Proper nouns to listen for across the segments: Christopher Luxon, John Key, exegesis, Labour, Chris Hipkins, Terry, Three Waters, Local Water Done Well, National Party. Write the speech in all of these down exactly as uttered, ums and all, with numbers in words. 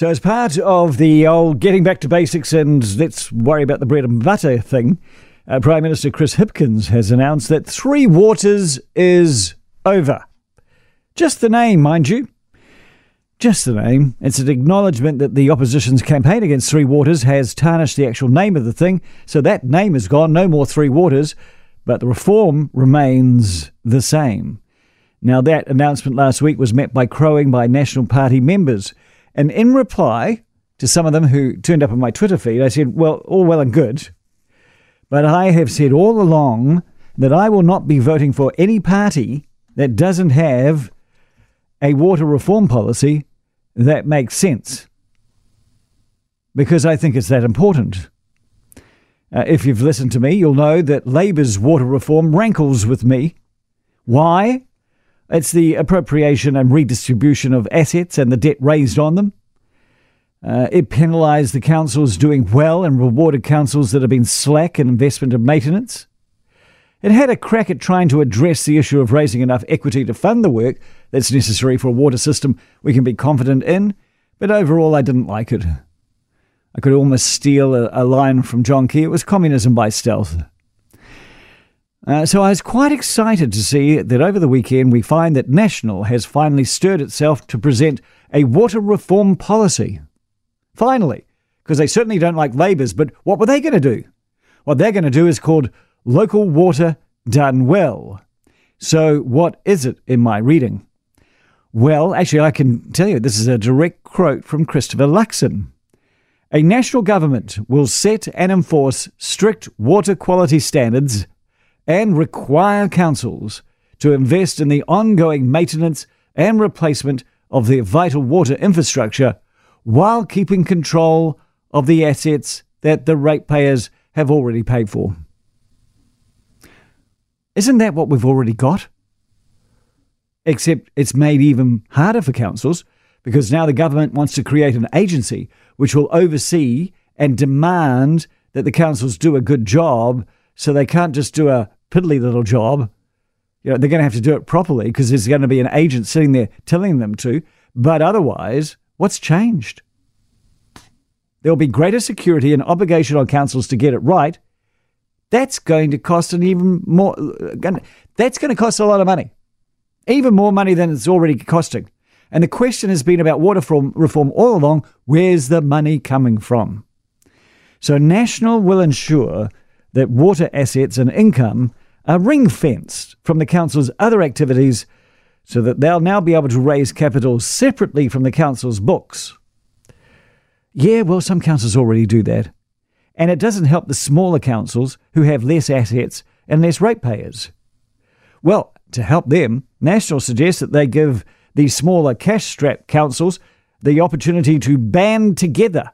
So as part of the old getting back to basics and let's worry about the bread and butter thing, uh, Prime Minister Chris Hipkins has announced that Three Waters is over. Just the name, mind you. Just the name. It's an acknowledgement that the opposition's campaign against Three Waters has tarnished the actual name of the thing, so that name is gone, no more Three Waters, but the reform remains the same. Now, that announcement last week was met by crowing by National Party members, and in reply to some of them who turned up on my Twitter feed, I said, well, all well and good, but I have said all along that I will not be voting for any party that doesn't have a water reform policy that makes sense, because I think it's that important. Uh, if you've listened to me, you'll know that Labour's water reform rankles with me. Why? It's the appropriation and redistribution of assets and the debt raised on them. Uh, it penalised the councils doing well and rewarded councils that have been slack in investment and maintenance. It had a crack at trying to address the issue of raising enough equity to fund the work that's necessary for a water system we can be confident in, but overall I didn't like it. I could almost steal a, a line from John Key. It was communism by stealth. Uh, so I was quite excited to see that over the weekend we find that National has finally stirred itself to present a water reform policy. Finally, because they certainly don't like Labor's, but what were they going to do? What they're going to do is called Local Water Done Well. So what is it in my reading? Well, actually, I can tell you this is a direct quote from Christopher Luxon. A national government will set and enforce strict water quality standards and require councils to invest in the ongoing maintenance and replacement of their vital water infrastructure while keeping control of the assets that the ratepayers have already paid for. Isn't that what we've already got? Except it's made even harder for councils because now the government wants to create an agency which will oversee and demand that the councils do a good job, so they can't just do a piddly little job. You know, they're going to have to do it properly because there's going to be an agent sitting there telling them to. But otherwise, what's changed? There will be greater security and obligation on councils to get it right. That's going to cost an even more. That's going to cost a lot of money, even more money than it's already costing. And the question has been about water reform all along. Where's the money coming from? So National will ensure that water assets and income are ring-fenced from the council's other activities so that they'll now be able to raise capital separately from the council's books. Yeah, well, some councils already do that. And it doesn't help the smaller councils who have less assets and less ratepayers. Well, to help them, National suggests that they give the smaller cash-strapped councils the opportunity to band together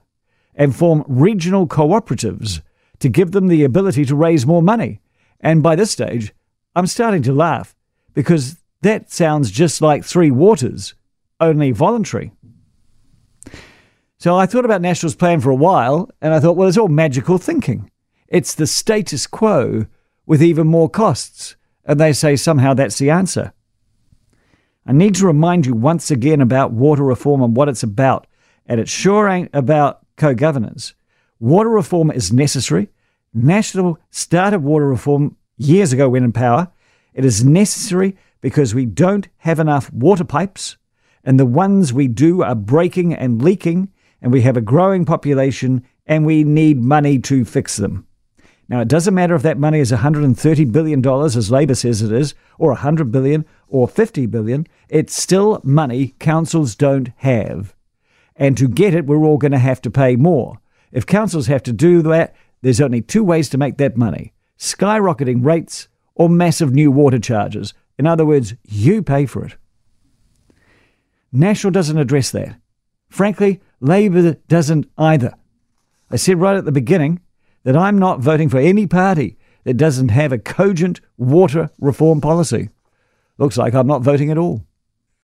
and form regional cooperatives to give them the ability to raise more money. And by this stage, I'm starting to laugh because that sounds just like Three Waters, only voluntary. So I thought about National's plan for a while, and I thought, well, it's all magical thinking. It's the status quo with even more costs, and they say somehow that's the answer. I need to remind you once again about water reform and what it's about, and it sure ain't about co-governance. Water reform is necessary. National started water reform years ago when in power. It is necessary because we don't have enough water pipes, and the ones we do are breaking and leaking, and we have a growing population, and we need money to fix them. Now, it doesn't matter if that money is one hundred thirty billion dollars, as Labour says it is, or one hundred billion dollars or fifty billion dollars. It's still money councils don't have. And to get it, we're all going to have to pay more. If councils have to do that, there's only two ways to make that money: skyrocketing rates or massive new water charges. In other words, you pay for it. National doesn't address that. Frankly, Labour doesn't either. I said right at the beginning that I'm not voting for any party that doesn't have a cogent water reform policy. Looks like I'm not voting at all.